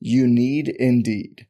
You need Indeed.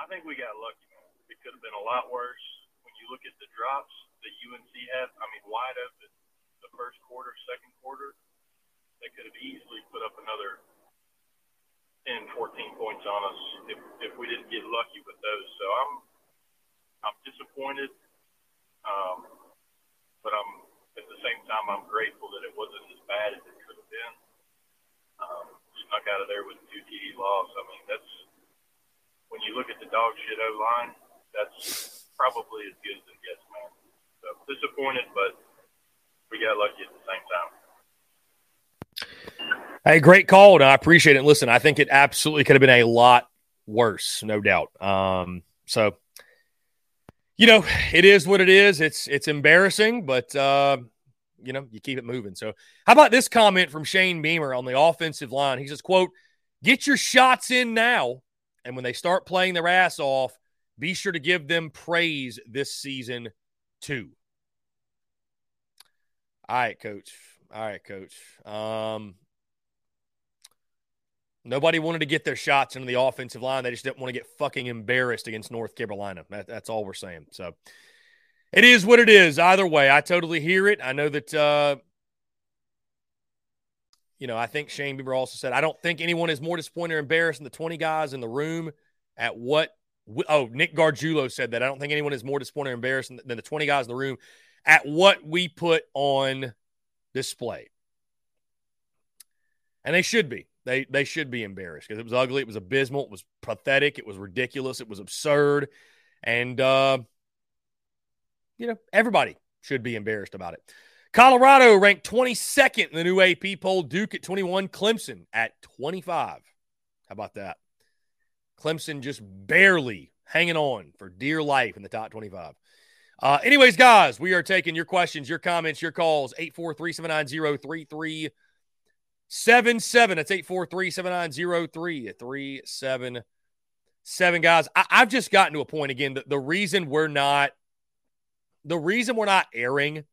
I think we got lucky, man. It could have been a lot worse. When you look at the drops that UNC had, I mean, wide open. The first quarter, second quarter, they could have easily put up another 10, 14 points on us if we didn't get lucky with those. So I'm disappointed, but I'm at the same time I'm grateful that it wasn't as bad as it could have been. Snuck out of there with two TD loss. I mean, that's when you look at the dog shit O line, that's probably as good as it gets, man. So disappointed, but we got lucky at the same time. Hey, great call, and I appreciate it. Listen, I think it absolutely could have been a lot worse, no doubt. So, you know, it is what it is. It's embarrassing, but, you know, you keep it moving. So how about this comment from Shane Beamer on the offensive line? He says, quote, "Get your shots in now, and when they start playing their ass off, be sure to give them praise this season too." All right, Coach. All right, Coach. Nobody wanted to get their shots into the offensive line. They just didn't want to get fucking embarrassed against North Carolina. That's all we're saying. So it is what it is. Either way, I totally hear it. I know that, you know, I think Shane Beamer also said, I don't think anyone is more disappointed or embarrassed than the 20 guys in the room at what – oh, Nick Gargiulo said that. I don't think anyone is more disappointed or embarrassed than the 20 guys in the room at what we put on display. And they should be. They should be embarrassed because it was ugly. It was abysmal. It was pathetic. It was ridiculous. It was absurd. And, you know, everybody should be embarrassed about it. Colorado ranked 22nd in the new AP poll. Duke at 21. Clemson at 25. How about that? Clemson just barely hanging on for dear life in the top 25. Anyways, guys, we are taking your questions, your comments, your calls. 843-790-3337. That's 843-790-3337, guys. I've just gotten to a point again. The reason we're not airing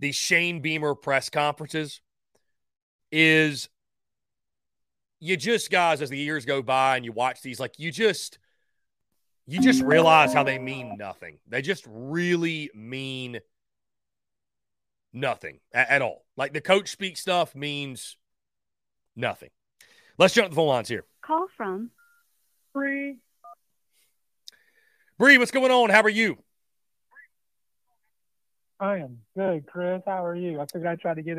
the Shane Beamer press conferences is you just, guys, as the years go by and you watch these, like you just realize how they mean nothing. They just really mean nothing at all. Like the coach speak stuff means nothing. Let's jump to the phone lines here. Call from Bree. Bree, what's going on? How are you? I am good, Chris. How are you? I figured I'd try to get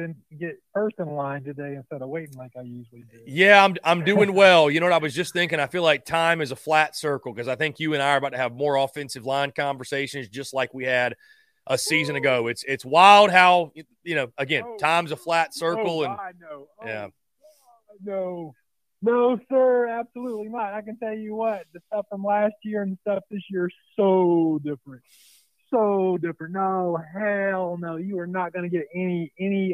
first in line today instead of waiting like I usually do. Yeah, I'm doing well. You know what I was just thinking? I feel like time is a flat circle because I think you and I are about to have more offensive line conversations just like we had a season ago. It's wild how, you know, again, time's a flat circle. Yeah. No, sir, absolutely not. I can tell you what, the stuff from last year and the stuff this year is so different. So different. No, hell no. You are not going to get any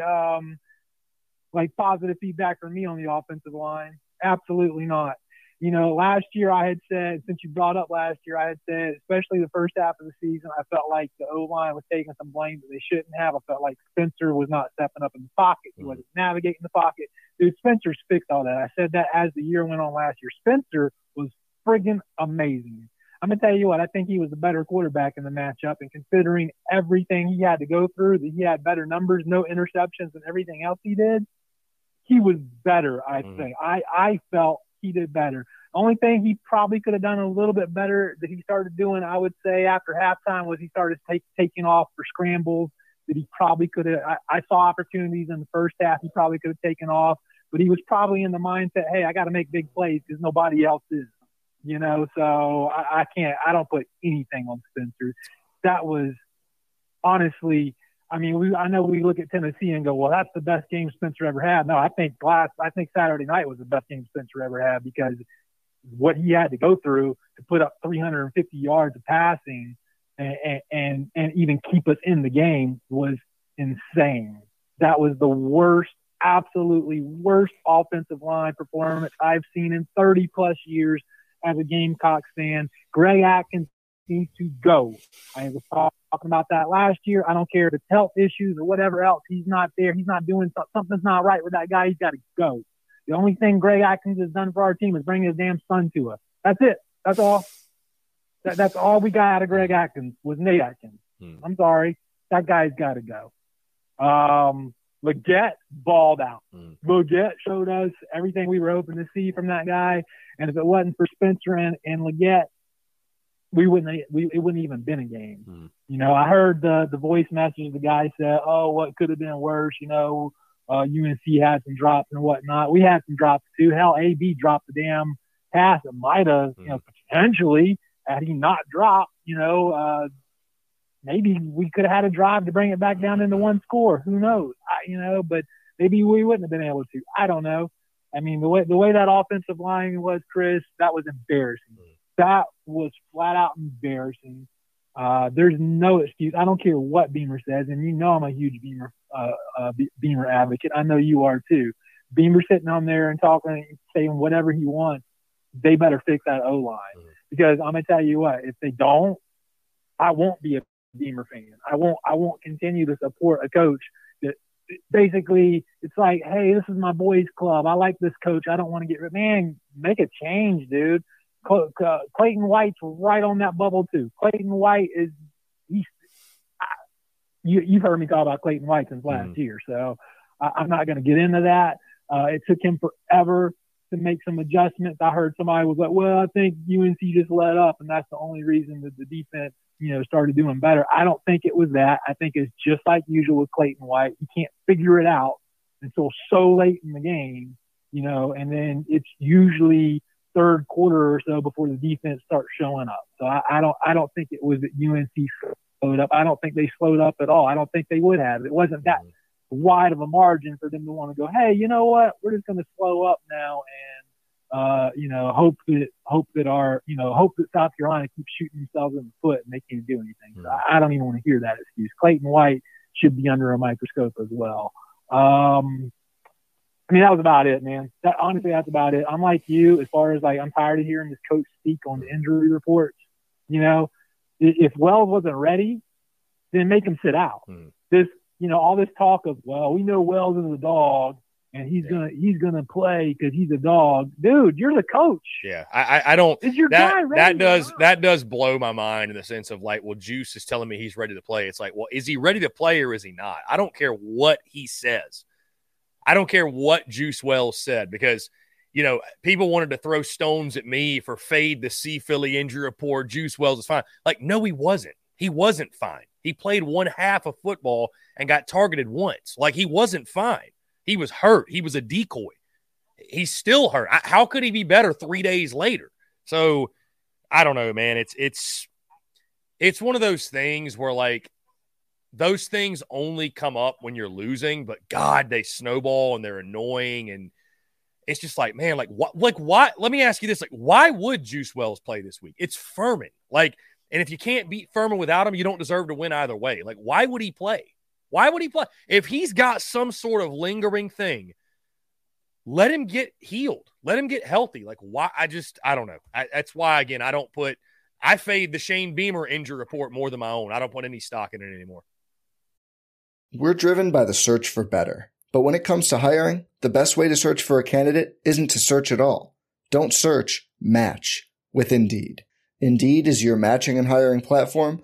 like positive feedback from me on the offensive line. Absolutely not. You know, last year I had said, since you brought up last year, I had said, especially the first half of the season, I felt like the O-line was taking some blame that they shouldn't have. I felt like Spencer was not stepping up in the pocket. He wasn't navigating the pocket. Dude, Spencer's fixed all that. I said that as the year went on last year. Spencer was friggin' amazing. I'm going to tell you what, I think he was a better quarterback in the matchup. And considering everything he had to go through, that he had better numbers, no interceptions, and everything else he did, he was better, I think. I felt he did better. Only thing he probably could have done a little bit better that he started doing, I would say, after halftime was he started taking off for scrambles that he probably could have. I saw opportunities in the first half he probably could have taken off, but he was probably in the mindset, hey, I got to make big plays because nobody else is. You know, so I don't put anything on Spencer. That was honestly, I mean, I know we look at Tennessee and go, well, that's the best game Spencer ever had. No, I think Saturday night was the best game Spencer ever had because what he had to go through to put up 350 yards of passing and even keep us in the game was insane. That was the worst, absolutely worst offensive line performance I've seen in 30 plus years. As a Gamecocks fan, Greg Atkins needs to go. I was talking about that last year. I don't care if it's health issues or whatever else. He's not there. He's not doing something's not right with that guy. He's got to go. The only thing Greg Atkins has done for our team is bring his damn son to us. That's it. That's all. That's all we got out of Greg Atkins was Nate Atkins. I'm sorry. That guy's got to go. Legette balled out. Legette showed us everything we were hoping to see from that guy. And if it wasn't for Spencer and Legette, it wouldn't even been a game. You know, I heard the voice message of the guy said, "Oh, what could have been worse?" You know, UNC had some drops and whatnot. We had some drops too. Hell, AB dropped the damn pass. It might have, you know, potentially had he not dropped, you know, maybe we could have had a drive to bring it back down into one score. Who knows? But maybe we wouldn't have been able to. I don't know. I mean, the way that offensive line was, Chris, that was embarrassing. That was flat out embarrassing. There's no excuse. I don't care what Beamer says, and you know I'm a huge Beamer advocate. I know you are too. Beamer sitting on there and talking, saying whatever he wants. They better fix that O-line because I'm gonna tell you what. If they don't, I won't be a Beamer fan. I won't continue to support a coach that basically it's like, hey, this is my boys' club. I like this coach. I don't want to get rid. Man, make a change, dude. Clayton White's right on that bubble too. Clayton White is you've heard me talk about Clayton White since last year, so I'm not going to get into that. It took him forever to make some adjustments. I heard somebody was like, "Well, I think UNC just let up, and that's the only reason that the defense, you know, started doing better." I don't think it was that. I think it's just like usual with Clayton White. You can't figure it out until so late in the game, you know, and then it's usually third quarter or so before the defense starts showing up. So I don't think it was that UNC slowed up. I don't think they slowed up at all. I don't think they would have. It wasn't that wide of a margin for them to want to go, hey, you know what? We're just going to slow up now and, you know, hope that South Carolina keeps shooting themselves in the foot and they can't do anything. So I don't even want to hear that excuse. Clayton White should be under a microscope as well. I mean, that was about it, man. Honestly, that's about it. I'm like you as far as, like, I'm tired of hearing this coach speak on the injury reports. You know, if Wells wasn't ready, then make him sit out. This, you know, all this talk of, well, we know Wells is a dog and he's gonna play because he's a dog. Dude, you're the coach. Yeah, I don't. Is your guy ready? That does blow my mind in the sense of, like, well, Juice is telling me he's ready to play. It's like, well, is he ready to play or is he not? I don't care what he says. I don't care what Juice Wells said because, you know, people wanted to throw stones at me for fade the C Philly injury report. Juice Wells is fine. Like, no, he wasn't. He wasn't fine. He played one half of football and got targeted once. Like, he wasn't fine. He was hurt. He was a decoy. He's still hurt. How could he be better 3 days later? So, I don't know, man. It's one of those things where, like, those things only come up when you're losing, but God, they snowball and they're annoying. And it's just like, man, why? Let me ask you this. Like, why would Juice Wells play this week? It's Furman. Like, and if you can't beat Furman without him, you don't deserve to win either way. Like, why would he play? If he's got some sort of lingering thing, let him get healed. Let him get healthy. Like, why? I don't know. That's why, again, I fade the Shane Beamer injury report more than my own. I don't put any stock in it anymore. We're driven by the search for better, but when it comes to hiring, the best way to search for a candidate isn't to search at all. Don't search, match with Indeed. Indeed is your matching and hiring platform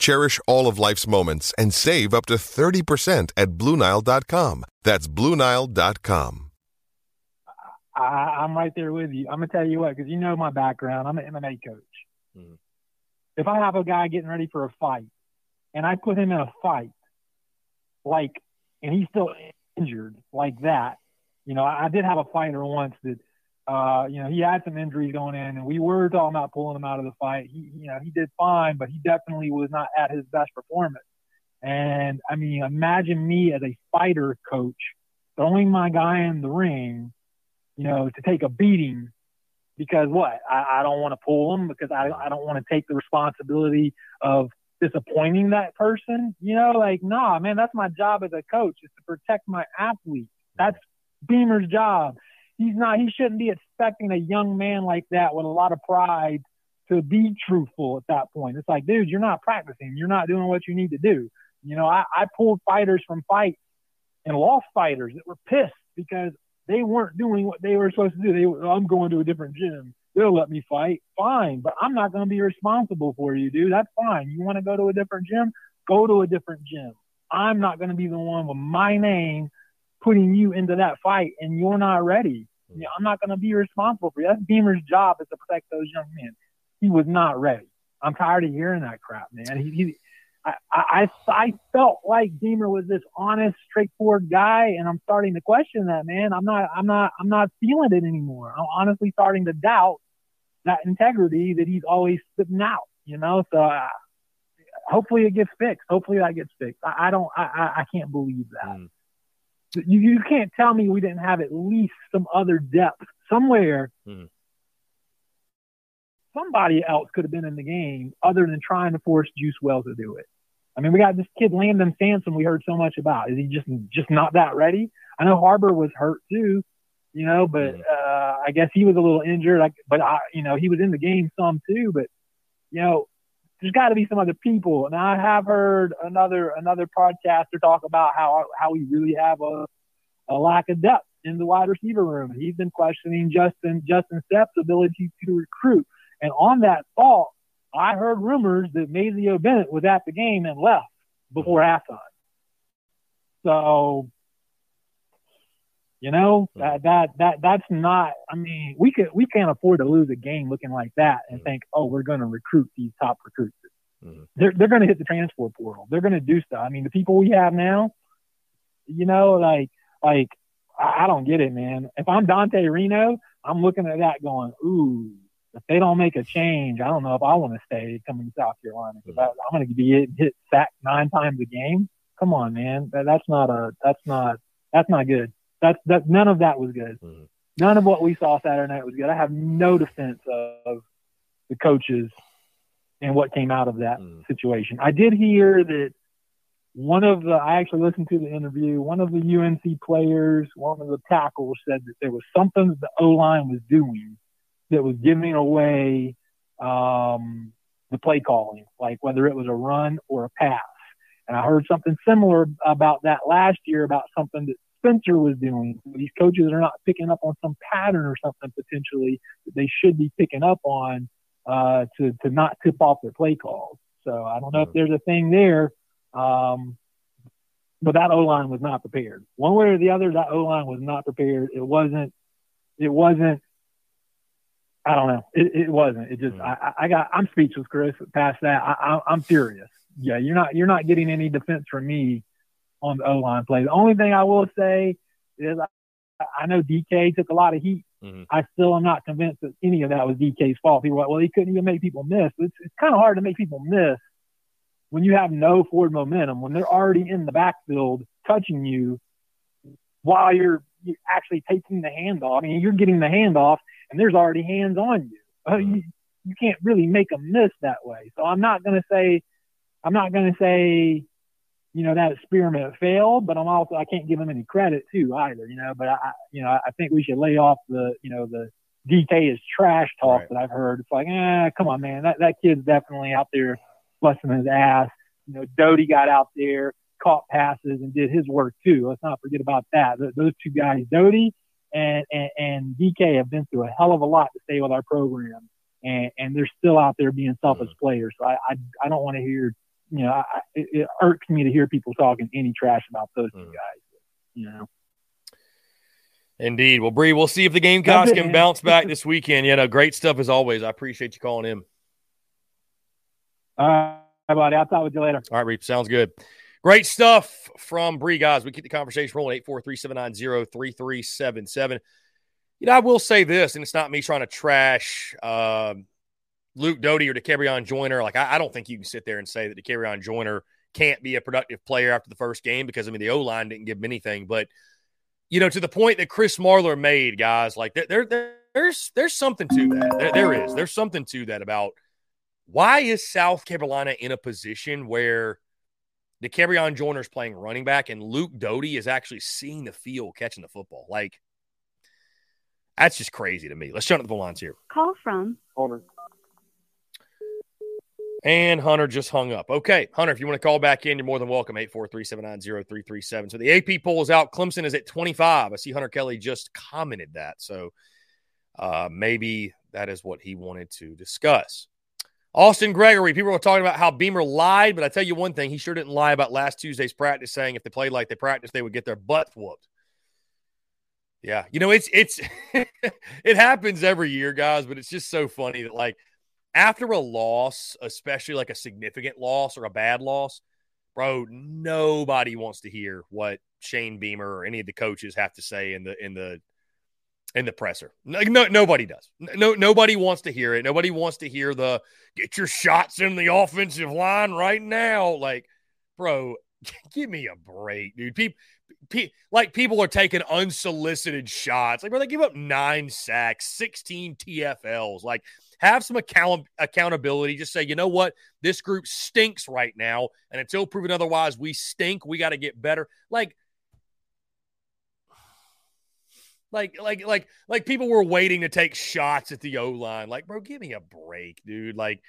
Cherish all of life's moments and save up to 30% at BlueNile.com. That's BlueNile.com. I'm right there with you. I'm going to tell you what, because you know my background. I'm an MMA coach. Mm-hmm. If I have a guy getting ready for a fight and I put him in a fight, like, and he's still injured like that, you know, I did have a fighter once that, you know, he had some injuries going in and we were talking about pulling him out of the fight. He, you know, he did fine, but he definitely was not at his best performance. And I mean, imagine me as a fighter coach throwing my guy in the ring, you know, to take a beating because what? I don't want to pull him because I don't want to take the responsibility of disappointing that person. You know, like, nah, man, that's my job as a coach is to protect my athlete. That's Beamer's job. He shouldn't be expecting a young man like that with a lot of pride to be truthful at that point. It's like, dude, you're not practicing. You're not doing what you need to do. You know, I pulled fighters from fights and lost fighters that were pissed because they weren't doing what they were supposed to do. I'm going to a different gym. They'll let me fight. Fine, but I'm not going to be responsible for you, dude. That's fine. You want to go to a different gym? Go to a different gym. I'm not going to be the one with my name putting you into that fight and you're not ready. You know, I'm not going to be responsible for you. That's Beamer's job is to protect those young men. He was not ready. I'm tired of hearing that crap, man. I felt like Beamer was this honest, straightforward guy, and I'm starting to question that, man. I'm not feeling it anymore. I'm honestly starting to doubt that integrity that he's always spitting out, you know? So hopefully it gets fixed. Hopefully that gets fixed. I can't believe that. Mm. You can't tell me we didn't have at least some other depth somewhere. Mm. Somebody else could have been in the game other than trying to force Juice Wells to do it. I mean, we got this kid Landon Sampson we heard so much about. Is he just not that ready? I know Harbor was hurt too, you know, but I guess he was a little injured. You know, he was in the game some too. But you know, there's got to be some other people. And I have heard another podcaster talk about how we really have a lack of depth in the wide receiver room. He's been questioning Justin Stepp's ability to recruit. And on that thought, I heard rumors that Mazio Bennett was at the game and left before halftime. So, you know, that's not. I mean, we can't afford to lose a game looking like that and think, oh, we're going to recruit these top recruits. Mm-hmm. They're going to hit the transfer portal. They're going to do stuff. I mean, the people we have now, you know, like I don't get it, man. If I'm Dante Reno, I'm looking at that going, ooh. If they don't make a change, I don't know if I want to stay coming to South Carolina. Mm-hmm. I'm going to be hit sacked 9 times a game. Come on, man. That's not good. None of that was good. Mm-hmm. None of what we saw Saturday night was good. I have no defense of the coaches and what came out of that situation. I did hear that I actually listened to the interview. One of the UNC players, one of the tackles said that there was something the O-line was doing that was giving away the play calling, like whether it was a run or a pass. And I heard something similar about that last year about something that Spencer was doing. These coaches are not picking up on some pattern or something potentially that they should be picking up on to not tip off their play calls. So I don't know if there's a thing there, but that O-line was not prepared. One way or the other, that O-line was not prepared. It wasn't I don't know. It wasn't. It just I'm speechless, Chris. Past that, I'm furious. Yeah, you're not getting any defense from me on the O-line play. The only thing I will say is I know DK took a lot of heat. Mm-hmm. I still am not convinced that any of that was DK's fault. People were like, well, he couldn't even make people miss. It's kind of hard to make people miss when you have no forward momentum, when they're already in the backfield touching you while you're actually taking the handoff. I mean, you're getting the handoff, and there's already hands on you. You can't really make them miss that way. So I'm not going to say, you know, that experiment failed, but I can't give them any credit too either, you know, but I think we should lay off the DK is trash talk that I've heard. It's like, come on, man, that kid's definitely out there busting his ass. You know, Doty got out there, caught passes and did his work too. Let's not forget about that. Those two guys, Doty and DK have been through a hell of a lot to stay with our program, and they're still out there being selfish players. So I don't want to hear, you know, it irks me to hear people talking any trash about those two guys. You know, Indeed. Well, Bree, we'll see if the Gamecocks can bounce back this weekend. You know, great stuff as always. I appreciate you calling in. All right, buddy. I'll talk with you later. All right, Bree. Sounds good. Great stuff from Bree, guys. We keep the conversation rolling, 843-790-3377. You know, I will say this, and it's not me trying to trash Luke Doty or DeKaryon Joyner. Like, I don't think you can sit there and say that DeKaryon Joyner can't be a productive player after the first game because, I mean, the O-line didn't give him anything. But, you know, to the point that Chris Marler made, guys, like, there's something to that. There is. There's something to that about why is South Carolina in a position where DeKaryon Joyner is playing running back and Luke Doty is actually seeing the field catching the football. Like, that's just crazy to me. Let's jump to the lines here. Call from Hunter. And Hunter just hung up. Okay, Hunter, if you want to call back in, you're more than welcome. 843-790-3377. So the AP poll is out. Clemson is at 25. I see Hunter Kelly just commented that. So maybe that is what he wanted to discuss. Austin Gregory, people were talking about how Beamer lied, but I tell you one thing, he sure didn't lie about last Tuesday's practice, saying if they played like they practiced, they would get their butt whooped. Yeah, you know, it's it happens every year, guys, but it's just so funny that, like, after a loss, especially like a significant loss or a bad loss, bro, nobody wants to hear what Shane Beamer or any of the coaches have to say in the presser. Like, nobody does. Nobody wants to hear it. Nobody wants to hear the get your shots in the offensive line right now. Like, bro, give me a break, dude. People are taking unsolicited shots. Like, bro, they give up 9 sacks, 16 TFLs. Like, have some accountability. Just say, you know what? This group stinks right now, and until proven otherwise, we stink. We got to get better. Like people were waiting to take shots at the O-line. Like, bro, give me a break, dude. Like,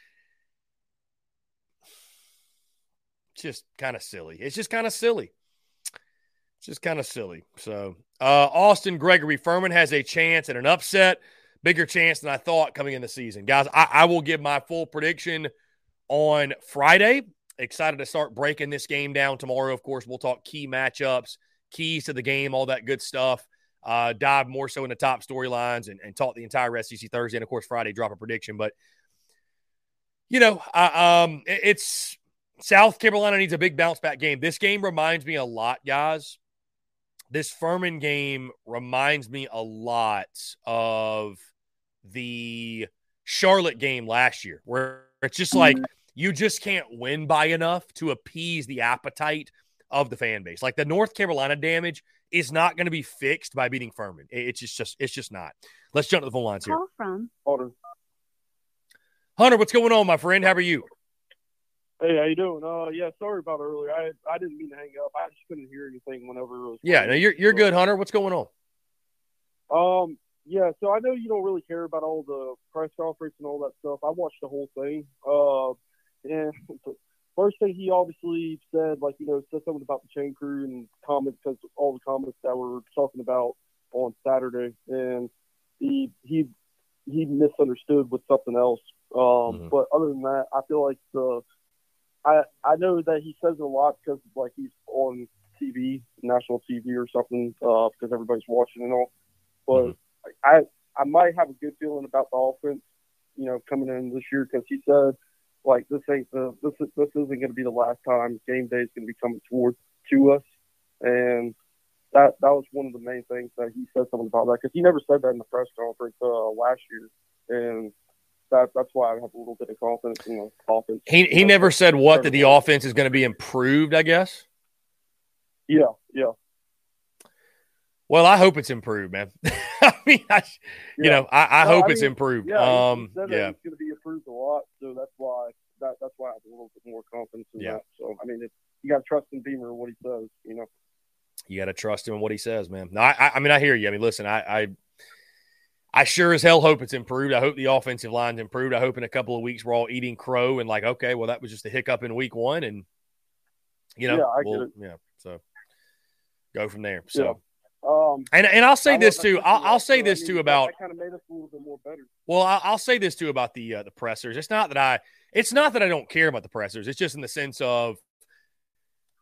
it's just kind of silly. So, Austin Gregory, Furman has a chance at an upset, bigger chance than I thought coming in the season. Guys, I will give my full prediction on Friday. Excited to start breaking this game down tomorrow. Of course, we'll talk key matchups, keys to the game, all that good stuff. Dive more so into top storylines and talk the entire SEC Thursday. And, of course, Friday, drop a prediction. But, you know, it's South Carolina needs a big bounce-back game. This game reminds me a lot, guys. This Furman game reminds me a lot of the Charlotte game last year, where it's just like you just can't win by enough to appease the appetite of the fan base. Like, the North Carolina damage is not going to be fixed by beating Furman. It's just not. Let's jump to the phone lines here. Hunter, what's going on, my friend? How are you? Hey, how you doing? Yeah, sorry about earlier. I didn't mean to hang up. I just couldn't hear anything whenever it was. Yeah, no, you're good, Hunter. What's going on? Yeah, so I know you don't really care about all the press conference and all that stuff. I watched the whole thing. And the first thing he obviously said, like, you know, said something about the chain crew and comments, because all the comments that we're talking about on Saturday, and he misunderstood with something else. But other than that, I feel like I know that he says it a lot because, like, he's on TV, national TV or something, because everybody's watching and all. But I might have a good feeling about the offense, you know, coming in this year, because he said, like, this isn't going to be the last time game day is going to be coming toward to us, and that was one of the main things that he said something about that, because he never said that in the press conference last year, and that's why I have a little bit of confidence in the offense. He never said what, that the offense is going to be improved, I guess? Yeah. Well, I hope it's improved, man. I mean, I hope it's improved. Yeah, he said it's going to be improved a lot, so that's why I have a little bit more confidence in that. So, I mean, you got to trust in Beamer what he says, you know. You got to trust him in what he says, man. No, I mean, I hear you. I mean, listen, I sure as hell hope it's improved. I hope the offensive line's improved. I hope in a couple of weeks we're all eating crow and like, okay, well, that was just a hiccup in week one, and you know, so go from there. So, and I'll say this too. I'll say this too about. That kind of made us a little bit more better. Well, I'll say this too about the pressers. It's not that I don't care about the pressers. It's just in the sense of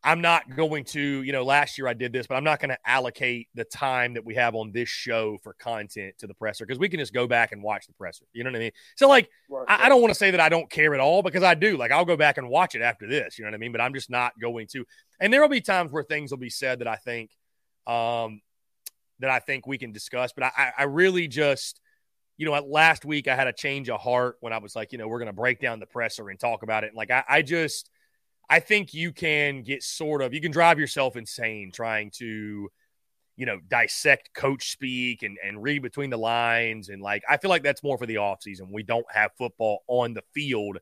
I'm not going to, you know, last year I did this, but I'm not going to allocate the time that we have on this show for content to the presser because we can just go back and watch the presser. You know what I mean? So, like, I don't want to say that I don't care at all because I do. Like, I'll go back and watch it after this. You know what I mean? But I'm just not going to. And there will be times where things will be said that I think we can discuss. But I really just, you know, last week I had a change of heart when I was like, you know, we're going to break down the presser and talk about it. And like, I think you can get you can drive yourself insane trying to, you know, dissect coach speak and read between the lines. And like, I feel like that's more for the offseason. We don't have football on the field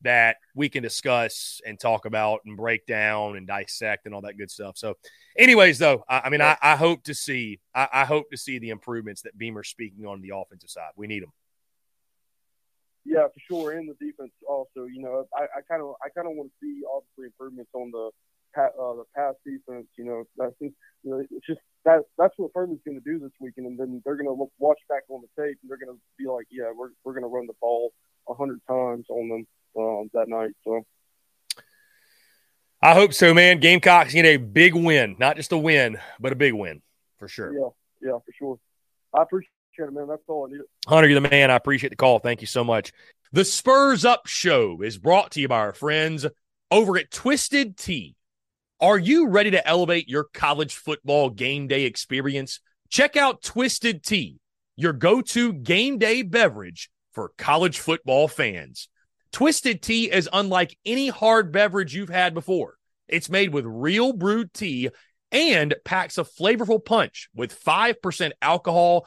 that we can discuss and talk about and break down and dissect and all that good stuff. So anyways, though, I hope to see, I hope to see the improvements that Beamer's speaking on the offensive side. We need them. Yeah, for sure, and the defense also. You know, I kind of want to see obviously improvements on the pass defense. You know, I think it's just that's what Furman's going to do this weekend, and then they're going to watch back on the tape and they're going to be like, yeah, we're going to run the ball 100 times on them that night. So I hope so, man. Gamecocks get a big win, not just a win, but a big win for sure. Yeah, for sure. I appreciate. Man, that's all I needed. Hunter, you're the man. I appreciate the call. Thank you so much. The Spurs Up Show is brought to you by our friends over at Twisted Tea. Are you ready to elevate your college football game day experience? Check out Twisted Tea, your go-to game day beverage for college football fans. Twisted Tea is unlike any hard beverage you've had before. It's made with real brewed tea and packs a flavorful punch with 5% alcohol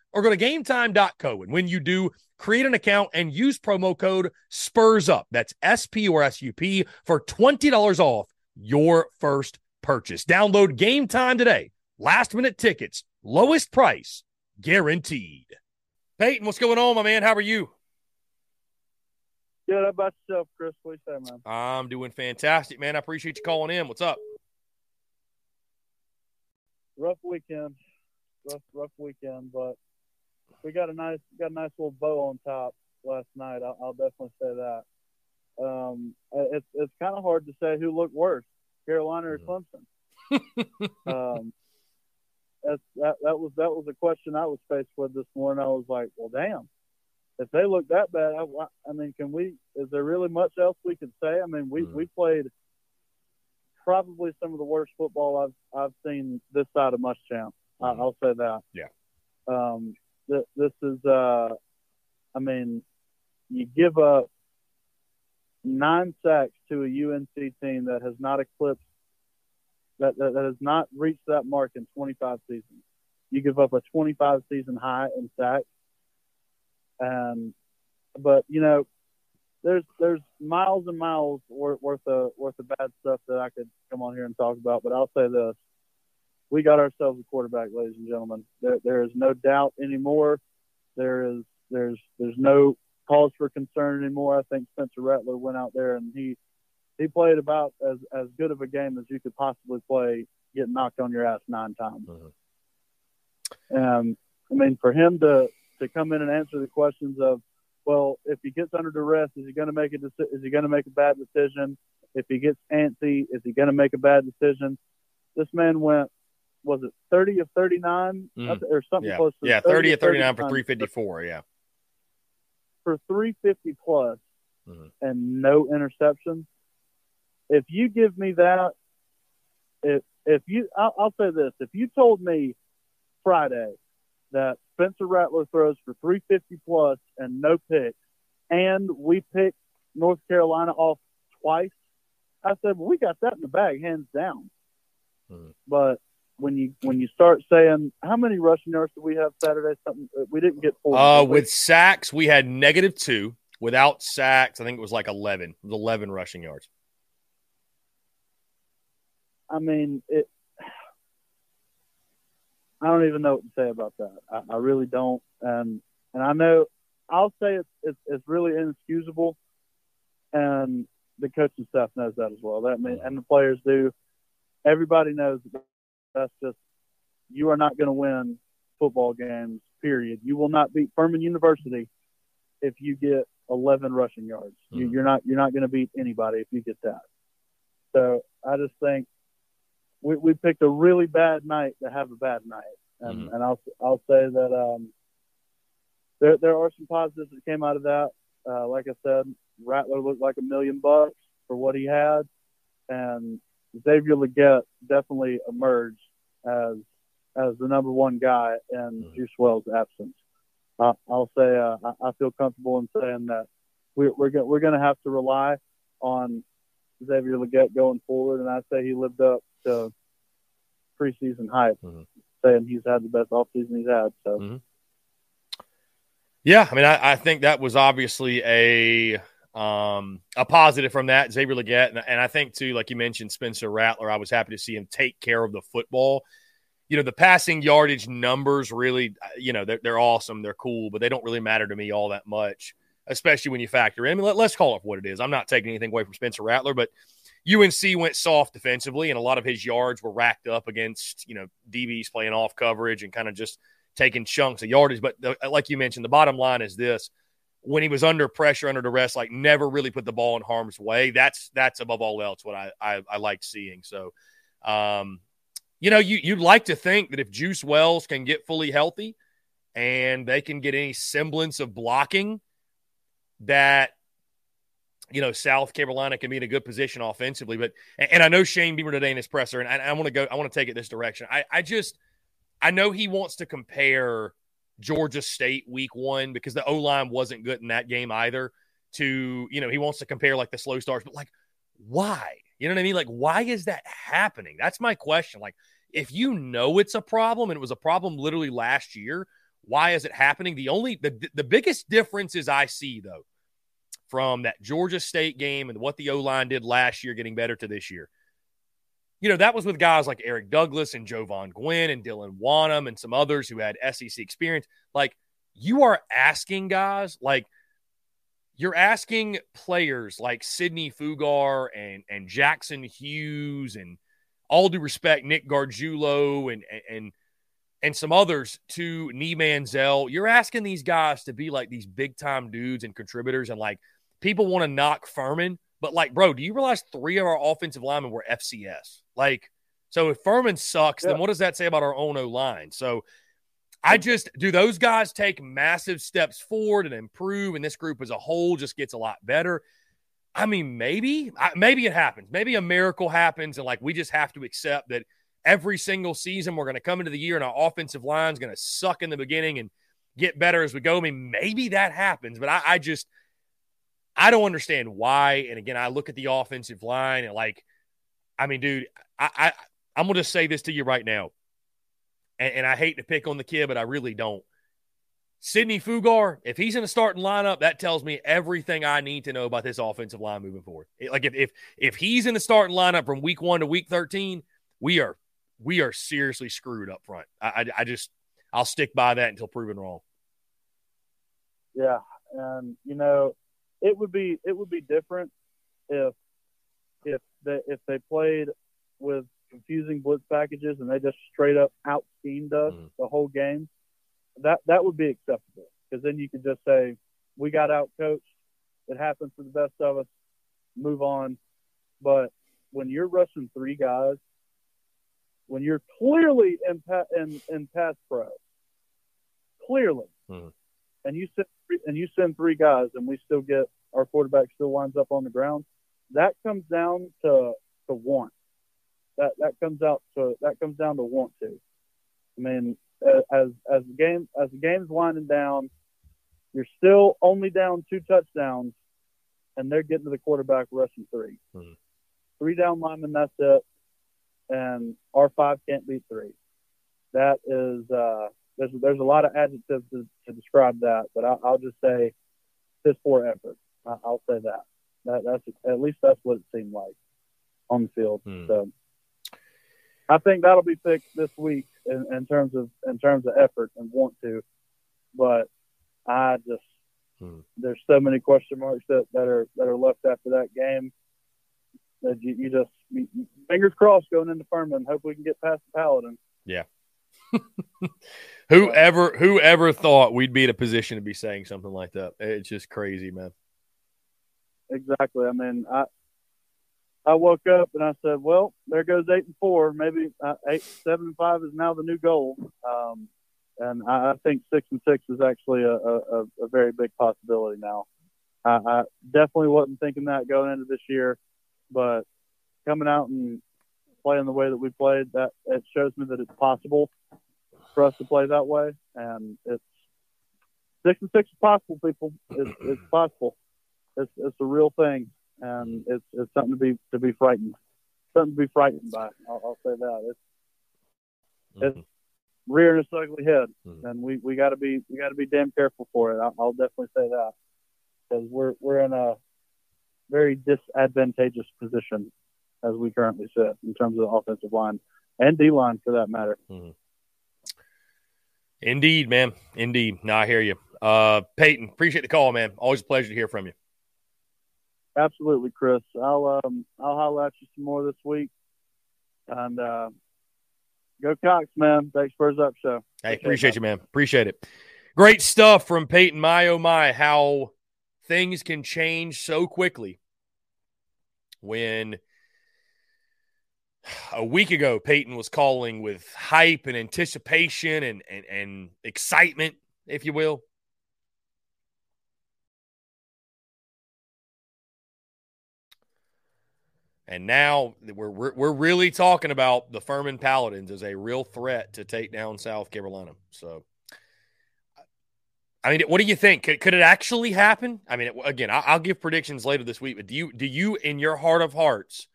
or go to GameTime.co. And when you do, create an account and use promo code SPURSUP. That's SP or SUP for $20 off your first purchase. Download Game Time today. Last minute tickets, lowest price guaranteed. Peyton, what's going on, my man? How are you? Good. How about yourself, Chris? What do you say, man? I'm doing fantastic, man. I appreciate you calling in. What's up? Rough weekend. Rough weekend, but we got a nice little bow on top last night. I'll definitely say that. It's kind of hard to say who looked worse, Carolina or Clemson. That was a question I was faced with this morning. I was like, well, damn, if they look that bad, I mean, can we? Is there really much else we can say? I mean, we played probably some of the worst football I've seen this side of Muschamp. I'll say that. Yeah. This is, I mean, you give up 9 sacks to a UNC team that has not eclipsed, that has not reached that mark in 25 seasons. You give up a 25-season high in sacks, but you know, there's miles and miles worth of bad stuff that I could come on here and talk about, but I'll say this. We got ourselves a quarterback, ladies and gentlemen. There is no doubt anymore. There's no cause for concern anymore. I think Spencer Rattler went out there and he played about as good of a game as you could possibly play, getting knocked on your ass 9 times. Mm-hmm. I mean, for him to come in and answer the questions of, well, if he gets under duress, is he going to make a bad decision? If he gets antsy, is he going to make a bad decision? This man went, was it 30 of 39 or something close to 30 of 39 for 354, for 350 plus and no interceptions. If you give me that, I'll say this, if you told me Friday that Spencer Rattler throws for 350 plus and no picks, and we picked North Carolina off twice, I said, well, we got that in the bag, hands down. Mm-hmm. But when you start saying, how many rushing yards did we have Saturday? Something we didn't get 4. With sacks, we had -2. Without sacks, I think it was like 11. It was 11 rushing yards. I mean, I don't even know what to say about that. I really don't. And I know I'll say it's really inexcusable, and the coaching staff knows that as well. That means, and the players do. Everybody knows that's just, you are not going to win football games, period. You will not beat Furman University if you get 11 rushing yards. Mm-hmm. You're not going to beat anybody if you get that. So I just think we picked a really bad night to have a bad night. And, mm-hmm. and I'll say that there are some positives that came out of that. Like I said, Rattler looked like $1 million for what he had. And Xavier Legette definitely emerged as the number one guy in Juice Wells' absence. I'll say I feel comfortable in saying that we're going to have to rely on Xavier Legette going forward, and I say he lived up to preseason hype, saying he's had the best offseason he's had. So, yeah, I mean, I think that was obviously a positive from that, Xavier Legette. And I think, too, like you mentioned, Spencer Rattler, I was happy to see him take care of the football. You know, the passing yardage numbers really, you know, they're awesome. They're cool, but they don't really matter to me all that much, especially when you factor in. I mean, let's call it what it is. I'm not taking anything away from Spencer Rattler, but UNC went soft defensively, and a lot of his yards were racked up against, you know, DBs playing off coverage and kind of just taking chunks of yardage. But like you mentioned, the bottom line is this. When he was under pressure, under duress, like never really put the ball in harm's way. That's above all else what I like seeing. So, you know, you'd like to think that if Juice Wells can get fully healthy and they can get any semblance of blocking, that, you know, South Carolina can be in a good position offensively. But and I know Shane Beamer today in his presser, and I want to take it this direction. I know he wants to compare Georgia State week 1, because the O-line wasn't good in that game either, to, you know, he wants to compare like the slow starts, but like, why? You know what I mean? Like, why is that happening? That's my question. Like, if you know it's a problem, and it was a problem literally last year, why is it happening? The biggest differences I see, though, from that Georgia State game and what the O-line did last year getting better to this year, you know, that was with guys like Eric Douglas and Jovan Gwynn and Dylan Wanham and some others who had SEC experience. Like, you are asking guys, like, you're asking players like Sidney Fugar and Jackson Hughes and, all due respect, Nick Gargiulo and some others to Nee Manziel. You're asking these guys to be like these big-time dudes and contributors, and, like, people want to knock Furman. But, like, bro, do you realize 3 of our offensive linemen were FCS? Like, so if Furman sucks, then what does that say about our own O-line? So I just – do those guys take massive steps forward and improve, and this group as a whole just gets a lot better? I mean, maybe it happens. Maybe a miracle happens, and, like, we just have to accept that every single season we're going to come into the year and our offensive line is going to suck in the beginning and get better as we go. I mean, maybe that happens, but I just – I don't understand why. And again, I look at the offensive line and, like, I mean, dude, I'm going to just say this to you right now. And I hate to pick on the kid, but I really don't. Sidney Fugar, if he's in the starting lineup, that tells me everything I need to know about this offensive line moving forward. Like if he's in the starting lineup from week 1 to week 13, we are seriously screwed up front. I'll stick by that until proven wrong. Yeah, and it would be different if they played with confusing blitz packages and they just straight up out-schemed us the whole game. That would be acceptable, because then you could just say, we got out-coached, it happened for the best of us, move on. But when you're rushing three guys, when you're clearly in pass pro, clearly, and you send three guys and we still get – our quarterback still winds up on the ground, that comes down to want. That comes down to want to. I mean – As the game's winding down, you're still only down 2 touchdowns, and they're getting to the quarterback rushing 3. Mm-hmm. 3 down linemen, that's it, and our 5 can't beat 3. That is there's a lot of adjectives to describe that, but I'll just say his poor effort. I'll say that. That's what it seemed like on the field. Mm. So I think that'll be fixed this week. In terms of effort and want to, but I just there's so many question marks that are left after that game that you fingers crossed going into Furman. Hope we can get past the Paladin. Yeah. whoever thought we'd be in a position to be saying something like that? It's just crazy, man. Exactly. I mean, I woke up and I said, well, there goes 8-4. Maybe 7-5 is now the new goal. And I think 6-6 is actually a very big possibility now. I definitely wasn't thinking that going into this year, but coming out and playing the way that we played, that it shows me that it's possible for us to play that way. And it's 6-6 is possible, people. It's possible. It's a real thing. And it's something to be frightened. Something to be frightened by. I'll say that. It's rearing its ugly head, and we got to be damn careful for it. I'll definitely say that, because we're in a very disadvantageous position as we currently sit in terms of the offensive line and D line for that matter. Mm-hmm. Indeed, man. Indeed. No, I hear you, Peyton. Appreciate the call, man. Always a pleasure to hear from you. Absolutely, Chris. I'll holler at you some more this week. And go Cox, man. Thanks for his up show. Hey, appreciate you, man. Appreciate it. Great stuff from Peyton. My, oh, my, how things can change so quickly. When a week ago, Peyton was calling with hype and anticipation and excitement, if you will. And now we're really talking about the Furman Paladins as a real threat to take down South Carolina. So, I mean, what do you think? Could it actually happen? I mean, again, I'll give predictions later this week, but do you in your heart of hearts,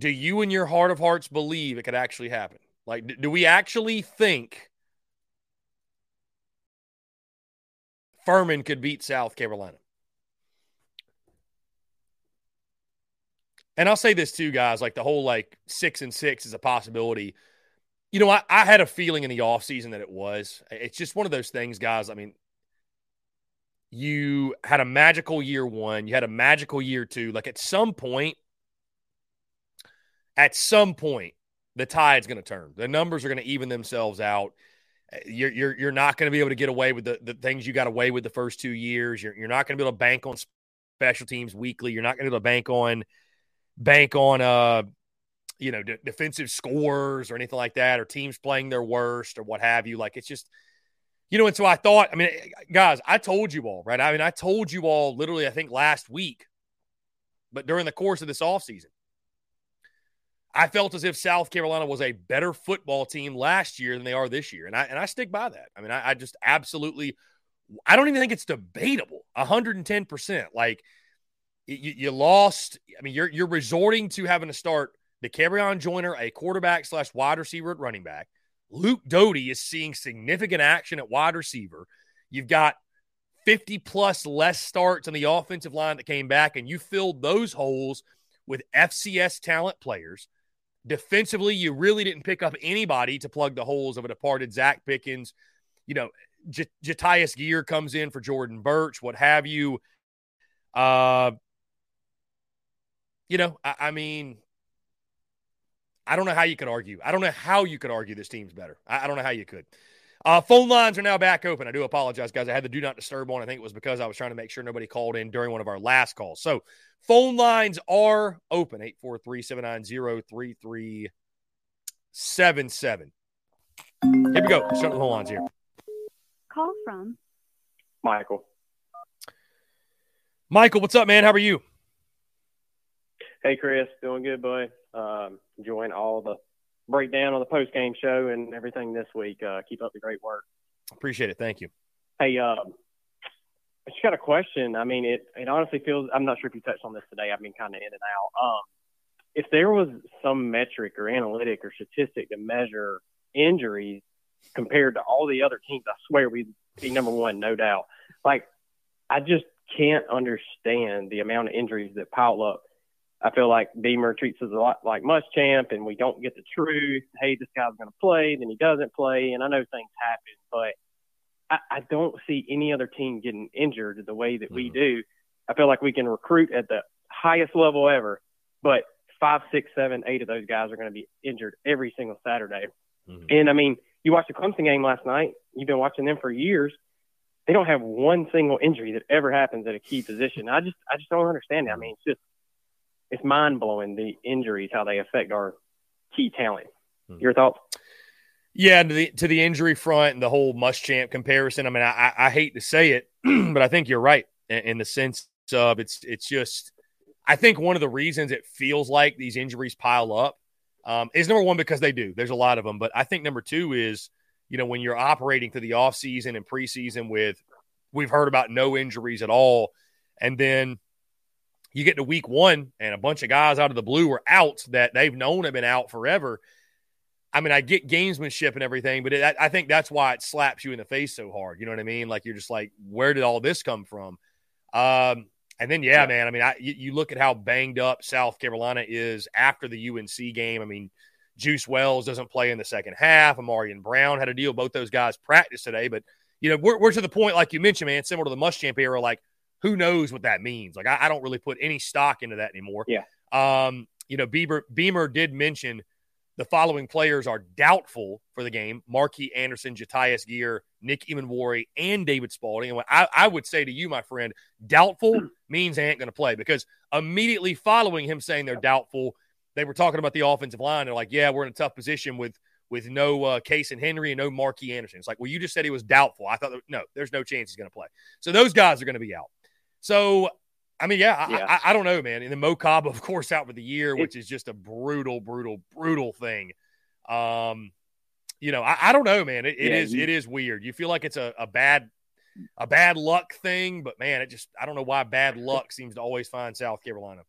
believe it could actually happen? Like, do we actually think Furman could beat South Carolina? And I'll say this too, guys, like the whole 6-6 is a possibility. You know, I had a feeling in the offseason that it was. It's just one of those things, guys. I mean, you had a magical year 1. You had a magical year 2. Like at some point, the tide's going to turn. The numbers are going to even themselves out. You're not going to be able to get away with the things you got away with the first 2 years. You're not going to be able to bank on special teams weekly. You're not going to be able to bank on defensive scores or anything like that, or teams playing their worst or what have you. Like, it's just, and so I thought, I mean, guys, I told you all, right? I mean, I told you all literally, I think last week, but during the course of this offseason, I felt as if South Carolina was a better football team last year than they are this year. And I stick by that. I mean, I just absolutely, I don't even think it's debatable. 110%. Like, you lost. I mean, you're resorting to having to start DeKaryon Joyner, a quarterback / wide receiver at running back, Luke Doty is seeing significant action at wide receiver. You've got 50-plus less starts on the offensive line that came back, and you filled those holes with FCS talent players. Defensively, you really didn't pick up anybody to plug the holes of a departed Zach Pickens. You know, Jatias Gear comes in for Jordan Birch, what have you. I mean, I don't know how you could argue. I don't know how you could argue this team's better. I don't know how you could. Phone lines are now back open. I do apologize, guys. I had the do not disturb on. I think it was because I was trying to make sure nobody called in during one of our last calls. So phone lines are open, 843-790-3377. Here we go. Let's start the phone lines here. Call from Michael. Michael, what's up, man? How are you? Hey, Chris. Doing good, boy. Enjoying all the breakdown on the post-game show and everything this week. Keep up the great work. Appreciate it. Thank you. Hey, I just got a question. I mean, it honestly feels – I'm not sure if you touched on this today. I've been kind of in and out. If there was some metric or analytic or statistic to measure injuries compared to all the other teams, I swear we'd be number one, no doubt. Like, I just can't understand the amount of injuries that pile up. I feel like Beamer treats us a lot like Muschamp, and we don't get the truth. Hey, this guy's going to play, then he doesn't play, and I know things happen, but I don't see any other team getting injured the way that we do. I feel like we can recruit at the highest level ever, but 5, 6, 7, 8 of those guys are going to be injured every single Saturday. And, I mean, you watched the Clemson game last night. You've been watching them for years. They don't have one single injury that ever happens at a key position. I just don't understand it. I mean, it's mind-blowing, the injuries, how they affect our key talent. Your thoughts? Yeah, to the injury front and the whole Muschamp comparison, I mean, I hate to say it, but I think you're right in the sense of it's just – I think one of the reasons it feels like these injuries pile up is, number one, because they do. There's a lot of them. But I think number two is, you know, when you're operating through the offseason and preseason with – we've heard about no injuries at all, and then – you get to week one and a bunch of guys out of the blue are out that they've known have been out forever. I mean, I get gamesmanship and everything, but I think that's why it slaps you in the face so hard. You know what I mean? Like, you're just like, where did all this come from? And then, man, I mean, you look at how banged up South Carolina is after the UNC game. I mean, Juice Wells doesn't play in the second half. Amarion Brown had a deal. Both those guys practiced today, but, you know, we're to the point, like you mentioned, man, similar to the Muschamp era, like, who knows what that means? Like, I don't really put any stock into that anymore. Yeah. You know, Beamer did mention the following players are doubtful for the game: Markey Anderson, Jatias Gear, Nick Emmanwori, and David Spalding. And what I would say to you, my friend, doubtful means they ain't going to play, because immediately following him saying they're doubtful, they were talking about the offensive line. They're like, yeah, we're in a tough position with no Case and Henry and no Markey Anderson. It's like, well, you just said he was doubtful. I thought, no, there's no chance he's going to play. So those guys are going to be out. So, I mean, I don't know, man. And then Mo Cobb, of course, out for the year, which is just a brutal, brutal, brutal thing. You know, I don't know, man. It is weird. You feel like it's a bad luck thing, but, man, it just – I don't know why bad luck seems to always find South Carolina.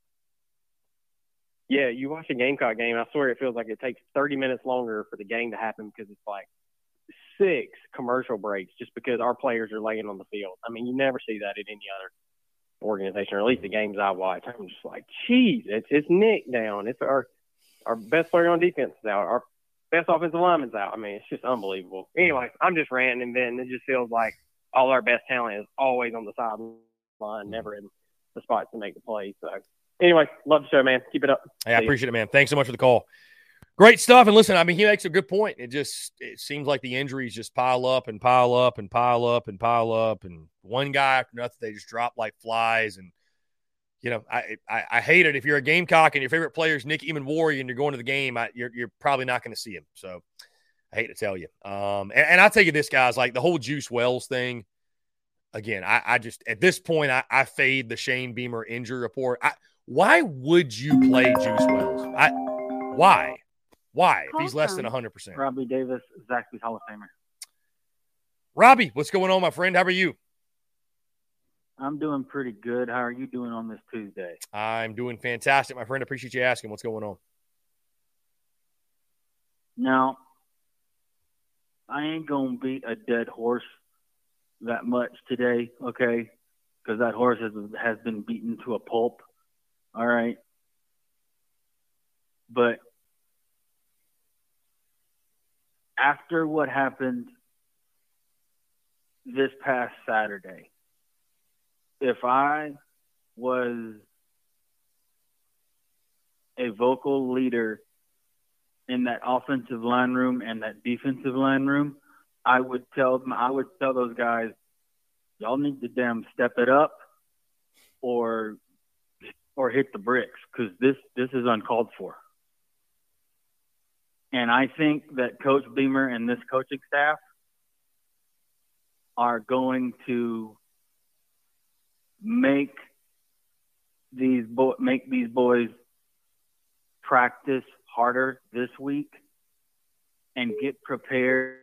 Yeah, you watch a Gamecock game, I swear it feels like it takes 30 minutes longer for the game to happen, because it's like 6 commercial breaks just because our players are laying on the field. I mean, you never see that in any other organization, or at least the games I watch. I'm just like, geez, it's Nick down. It's our best player on defense is out. Our best offensive lineman's out. I mean, it's just unbelievable. Anyway, I'm just ranting, and then it just feels like all our best talent is always on the sideline, never in the spot to make the play. So, anyway, love the show, man. Keep it up. Hey, I appreciate it, man. Thanks so much for the call. Great stuff. And listen, I mean, he makes a good point. It seems like the injuries just pile up and pile up and pile up and pile up. And one guy after another, they just drop like flies. And, you know, I hate it. If you're a Gamecock and your favorite player is Nick Emmanwori and you're going to the game, you're probably not going to see him. So I hate to tell you. And I'll tell you this, guys, like the whole Juice Wells thing, again, I just, at this point, I fade the Shane Beamer injury report. Why would you play Juice Wells? Why? Why? If he's less than 100%. Robbie Davis is actually Hall of Famer. Robbie, what's going on, my friend? How are you? I'm doing pretty good. How are you doing on this Tuesday? I'm doing fantastic, my friend. I appreciate you asking. What's going on? Now, I ain't going to beat a dead horse that much today, okay? Because that horse has been beaten to a pulp, all right? But after what happened this past Saturday, if I was a vocal leader in that offensive line room and that defensive line room, I would tell those guys, y'all need to damn step it up or hit the bricks, because this is uncalled for. And I think that Coach Beamer and this coaching staff are going to make these boys practice harder this week and get prepared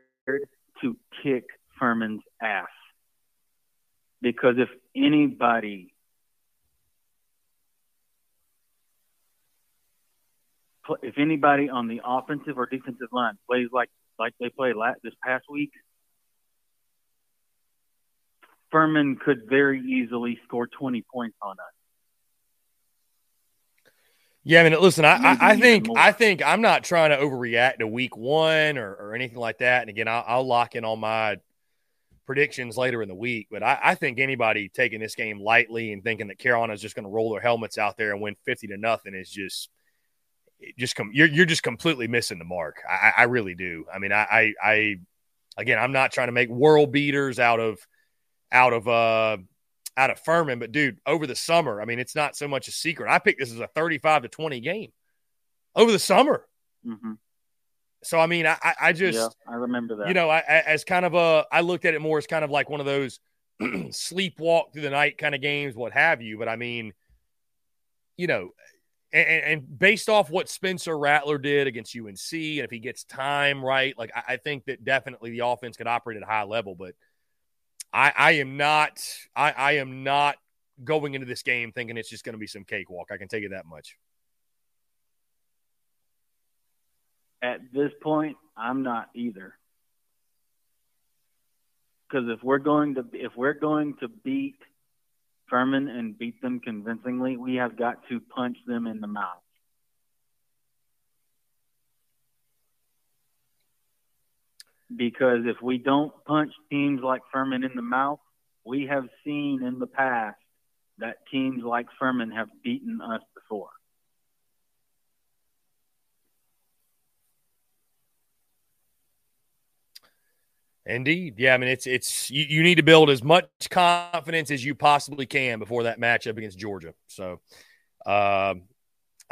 to kick Furman's ass. Because if anybody on the offensive or defensive line plays like they played this past week, Furman could very easily score 20 points on us. Yeah, I mean, listen, I think I'm not trying to overreact to week one or anything like that. And again, I'll lock in all my predictions later in the week. But I think anybody taking this game lightly and thinking that Carolina is just going to roll their helmets out there and win 50-0 is just – you're just completely missing the mark. I really do. I mean, I again, I'm not trying to make world beaters out of Furman, but dude, over the summer, I mean, it's not so much a secret. I picked this as a 35-20 game over the summer. Mm-hmm. So I mean, I just I remember that. You know, I looked at it more as kind of like one of those sleepwalk through the night kind of games, what have you. But I mean, you know. And based off what Spencer Rattler did against UNC, and if he gets time right, like I think that definitely the offense could operate at a high level. But I am not going into this game thinking it's just going to be some cakewalk. I can tell you that much. At this point, I'm not either. Because if we're going to beat Furman and beat them convincingly, we have got to punch them in the mouth. Because if we don't punch teams like Furman in the mouth, we have seen in the past that teams like Furman have beaten us before. Indeed. Yeah, I mean, it's you need to build as much confidence as you possibly can before that matchup against Georgia. So, I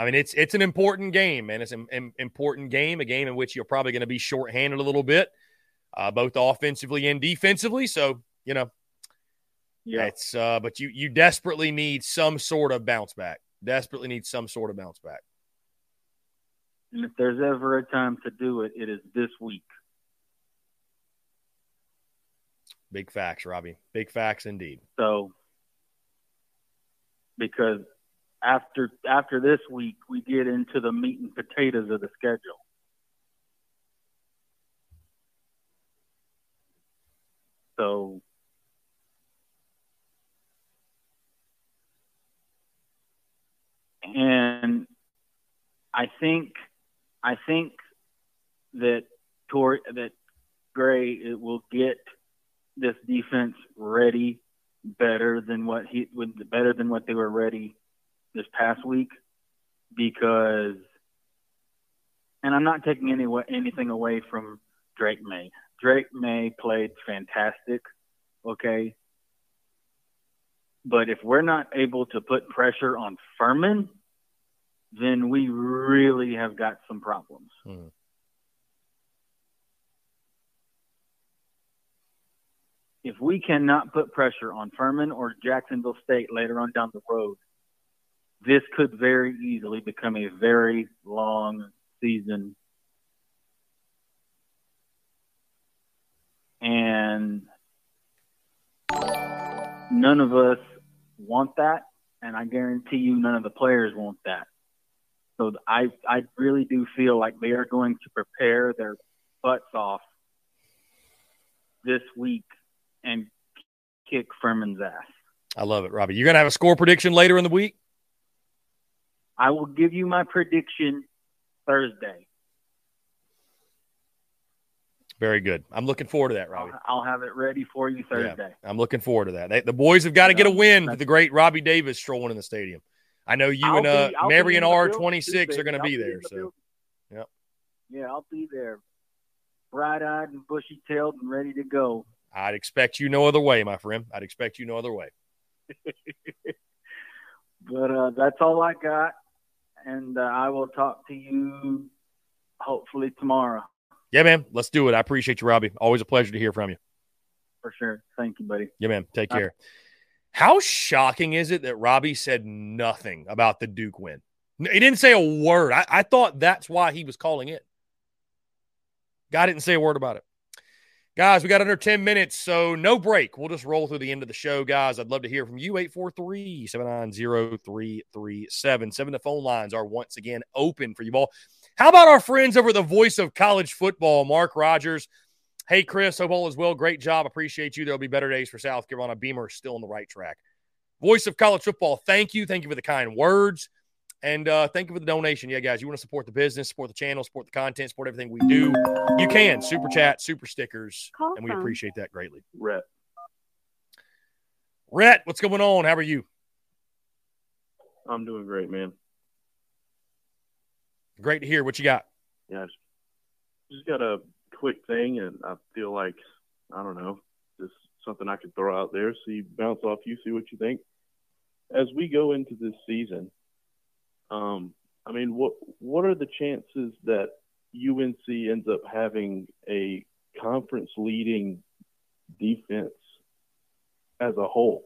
mean, it's an important game, man. It's an important game, a game in which you're probably going to be shorthanded a little bit, both offensively and defensively. So, you know, yeah, it's but you desperately need some sort of bounce back. Desperately need some sort of bounce back. And if there's ever a time to do it, it is this week. Big facts, Robbie. Big facts indeed. So, because after this week, we get into the meat and potatoes of the schedule. So, and I think that Gray will get this defense ready better than what they were ready this past week, because, and I'm not taking anything away from Drake May. Drake May played fantastic, okay? But if we're not able to put pressure on Furman, then we really have got some problems. Mm. If we cannot put pressure on Furman or Jacksonville State later on down the road, this could very easily become a very long season. And none of us want that, and I guarantee you none of the players want that. So I really do feel like they are going to prepare their butts off this week and kick Furman's ass. I love it, Robbie. You're going to have a score prediction later in the week? I will give you my prediction Thursday. Very good. I'm looking forward to that, Robbie. I'll have it ready for you Thursday. Yeah, I'm looking forward to that. The boys have got to get a win with the great Robbie Davis strolling in the stadium. I know you Marion R26 are going to be there. So, yep. Yeah, I'll be there, bright-eyed and bushy-tailed and ready to go. I'd expect you no other way, my friend. I'd expect you no other way. But that's all I got, and I will talk to you hopefully tomorrow. Yeah, man. Let's do it. I appreciate you, Robbie. Always a pleasure to hear from you. For sure. Thank you, buddy. Yeah, man. Take care. How shocking is it that Robbie said nothing about the Duke win? He didn't say a word. I thought that's why he was calling it. Guy didn't say a word about it. Guys, we got under 10 minutes, so no break. We'll just roll through the end of the show, guys. I'd love to hear from you, 843-790-337. The phone lines are once again open for you all. How about our friends over the voice of college football, Mark Rogers? Hey, Chris, hope all is well. Great job. Appreciate you. There'll be better days for South Carolina. Beamer is still on the right track. Voice of college football, thank you. Thank you for the kind words. And thank you for the donation. Yeah, guys, you want to support the business, support the channel, support the content, support everything we do. You can. Super chat, super stickers, and we appreciate that greatly. Rhett, what's going on? How are you? I'm doing great, man. Great to hear. What you got? Yeah, just got a quick thing, and I feel like, I don't know, just something I could throw out there, see, bounce off you, see what you think. As we go into this season, I mean, what are the chances that UNC ends up having a conference-leading defense as a whole,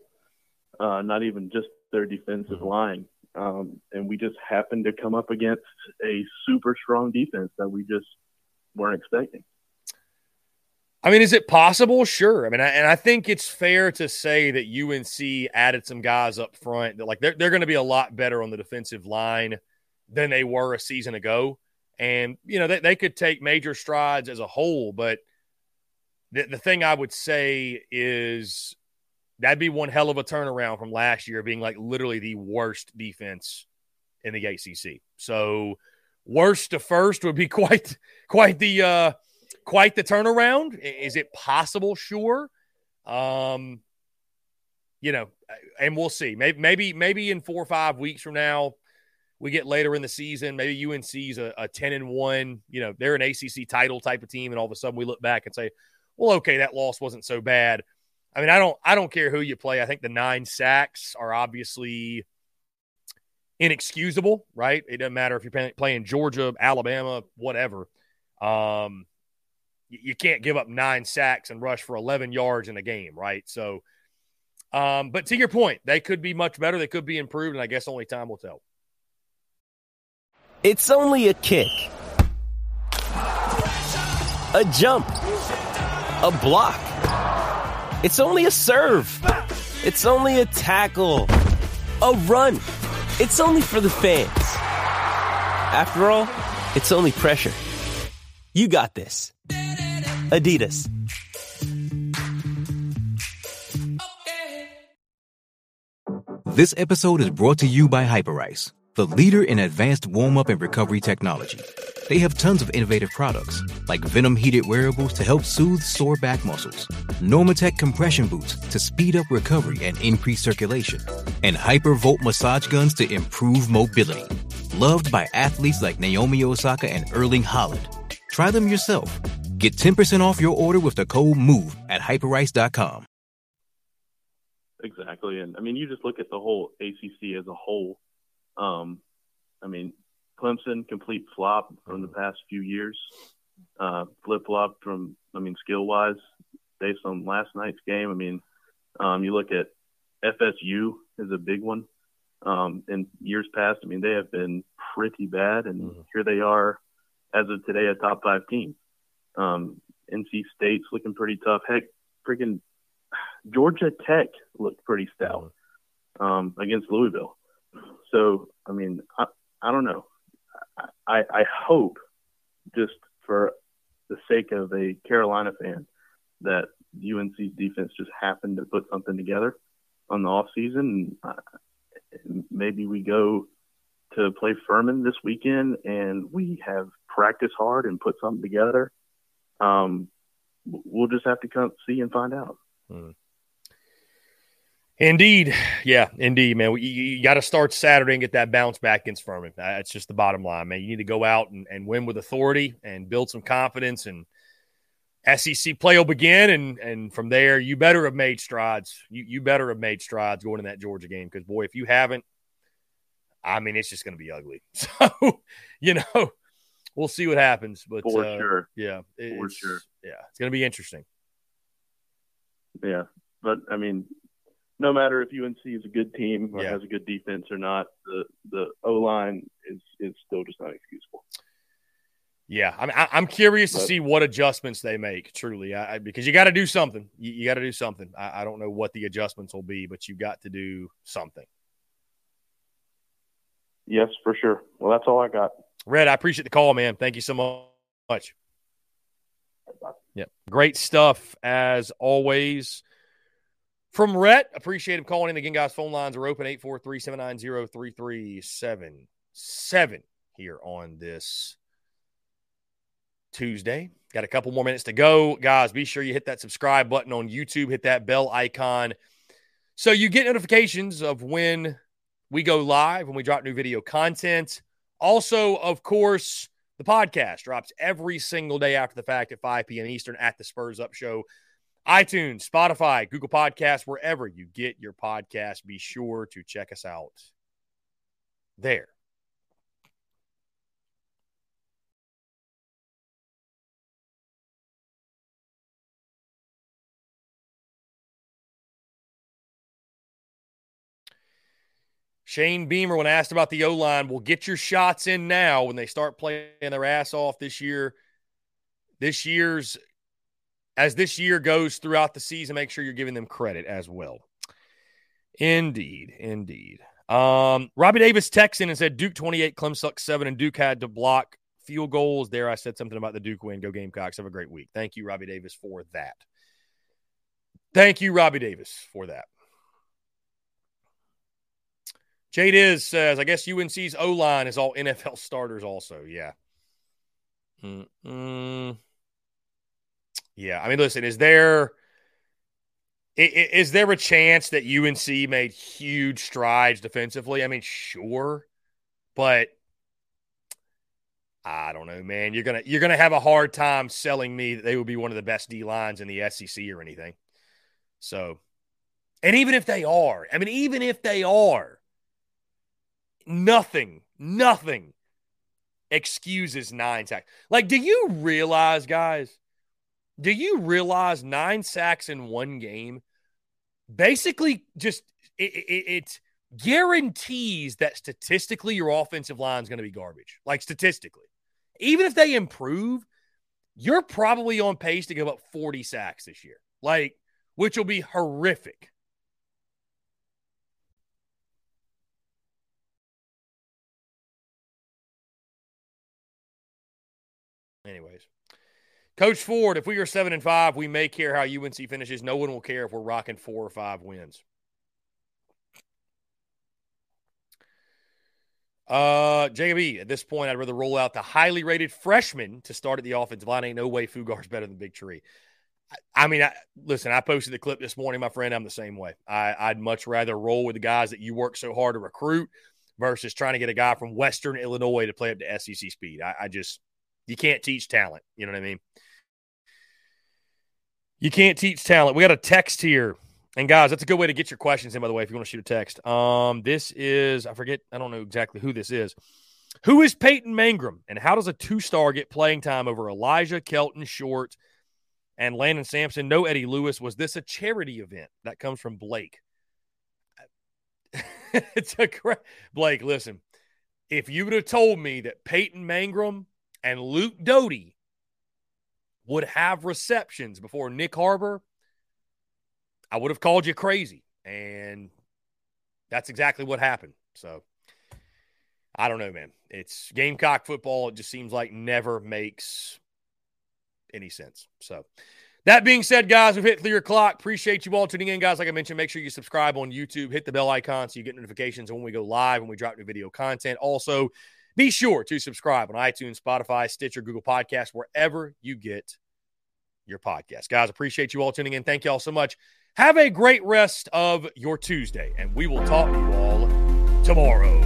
not even just their defensive line? And we just happened to come up against a super strong defense that we just weren't expecting. I mean, is it possible? Sure. I mean, I think it's fair to say that UNC added some guys up front that, like, they're going to be a lot better on the defensive line than they were a season ago. And, you know, they could take major strides as a whole. But the thing I would say is that'd be one hell of a turnaround from last year being, like, literally the worst defense in the ACC. So worst to first would be quite the turnaround. Is it possible? Sure. You know, and we'll see. Maybe in 4 or 5 weeks from now, we get later in the season. Maybe UNC's a 10-1. You know, they're an ACC title type of team, and all of a sudden we look back and say, well, okay, that loss wasn't so bad. I mean, I don't care who you play. I think the 9 sacks are obviously inexcusable, right? It doesn't matter if you're playing Georgia, Alabama, whatever. You can't give up 9 sacks and rush for 11 yards in a game, right? So, but to your point, they could be much better. They could be improved, and I guess only time will tell. It's only a kick, a jump, a block. It's only a serve. It's only a tackle, a run. It's only for the fans. After all, it's only pressure. You got this. Adidas. This episode is brought to you by Hyperice, the leader in advanced warm-up and recovery technology. They have tons of innovative products, like Venom-heated wearables to help soothe sore back muscles, Normatec compression boots to speed up recovery and increase circulation, and Hypervolt massage guns to improve mobility. Loved by athletes like Naomi Osaka and Erling Haaland. Try them yourself. Get 10% off your order with the code MOVE at hyperice.com. Exactly. And, I mean, you just look at the whole ACC as a whole. I mean, Clemson, complete flop from the past few years. Flip-flop from, I mean, skill-wise, based on last night's game. I mean, you look at FSU is a big one. In years past, I mean, they have been pretty bad. And here they are, as of today, a top-5 team. NC State's looking pretty tough. Heck, freaking Georgia Tech looked pretty stout against Louisville. So, I mean, I don't know. I hope, just for the sake of a Carolina fan, that UNC's defense just happened to put something together on the offseason. Maybe we go to play Furman this weekend and we have practiced hard and put something together. We'll just have to come see and find out. Mm. Indeed. Yeah, indeed, man. You got to start Saturday and get that bounce back against Furman. That's just the bottom line, man. You need to go out and win with authority and build some confidence, and SEC play will begin. And from there, you better have made strides. You better have made strides going in that Georgia game. Because, boy, if you haven't, I mean, it's just going to be ugly. So, we'll see what happens. But for sure. Yeah. For sure. Yeah. It's going to be interesting. Yeah. But, I mean, no matter if UNC is a good team or has a good defense or not, the O-line is still just not excusable. Yeah, I'm curious to see what adjustments they make, truly, because you got to do something. You got to do something. I don't know what the adjustments will be, but you've got to do something. Yes, for sure. Well, that's all I got. Red, I appreciate the call, man. Thank you so much. Yeah, great stuff, as always. From Rhett, appreciate him calling in. Again, guys, phone lines are open, 843-790-3377 here on this Tuesday. Got a couple more minutes to go. Guys, be sure you hit that subscribe button on YouTube. Hit that bell icon so you get notifications of when we go live, when we drop new video content. Also, of course, the podcast drops every single day after the fact at 5 p.m. Eastern at the Spurs Up Show. iTunes, Spotify, Google Podcasts, wherever you get your podcast, be sure to check us out there. Shane Beamer, when asked about the O-line, will get your shots in now when they start playing their ass off this year. As this year goes throughout the season, make sure you're giving them credit as well. Indeed. Robbie Davis texted in and said, Duke 28, Clemson sucks 7, and Duke had to block field goals. There, I said something about the Duke win. Go Gamecocks. Have a great week. Thank you, Robbie Davis, for that. Jade Is says, I guess UNC's O-line is all NFL starters also. Yeah. Yeah, I mean, listen, is there a chance that UNC made huge strides defensively? I mean, sure, but I don't know, man. You're gonna have a hard time selling me that they would be one of the best D-lines in the SEC or anything. So, and even if they are, nothing excuses 9 sacks. Like, do you realize, guys? Do you realize 9 sacks in one game basically just it guarantees that statistically your offensive line is going to be garbage? Like, statistically. Even if they improve, you're probably on pace to give up 40 sacks this year, like, which will be horrific. Anyways. Coach Ford, if we are 7-5, we may care how UNC finishes. No one will care if we're rocking 4 or 5 wins. JB, at this point, I'd rather roll out the highly rated freshman to start at the offensive line. Ain't no way Fugar's better than Big Tree. I mean, listen, I posted the clip this morning, my friend. I'm the same way. I'd much rather roll with the guys that you work so hard to recruit versus trying to get a guy from Western Illinois to play up to SEC speed. You can't teach talent. You know what I mean? You can't teach talent. We got a text here. And, guys, that's a good way to get your questions in, by the way, if you want to shoot a text. This is – I don't know exactly who this is. Who is Peyton Mangrum, and how does a 2-star get playing time over Elijah, Kelton, Short, and Landon Sampson? No Eddie Lewis. Was this a charity event? That comes from Blake. Blake, listen, if you would have told me that Peyton Mangrum and Luke Doty would have receptions before Nick Harbor, I would have called you crazy. And that's exactly what happened. So, I don't know, man. It's Gamecock football. It just seems like never makes any sense. So, That being said, guys, we've hit 3 o'clock. Appreciate you all tuning in, guys. Like I mentioned, make sure you subscribe on YouTube. Hit the bell icon so you get notifications when we go live, when we drop new video content. Also, be sure to subscribe on iTunes, Spotify, Stitcher, Google Podcasts, wherever you get your podcast. Guys, appreciate you all tuning in. Thank you all so much. Have a great rest of your Tuesday, and we will talk to you all tomorrow.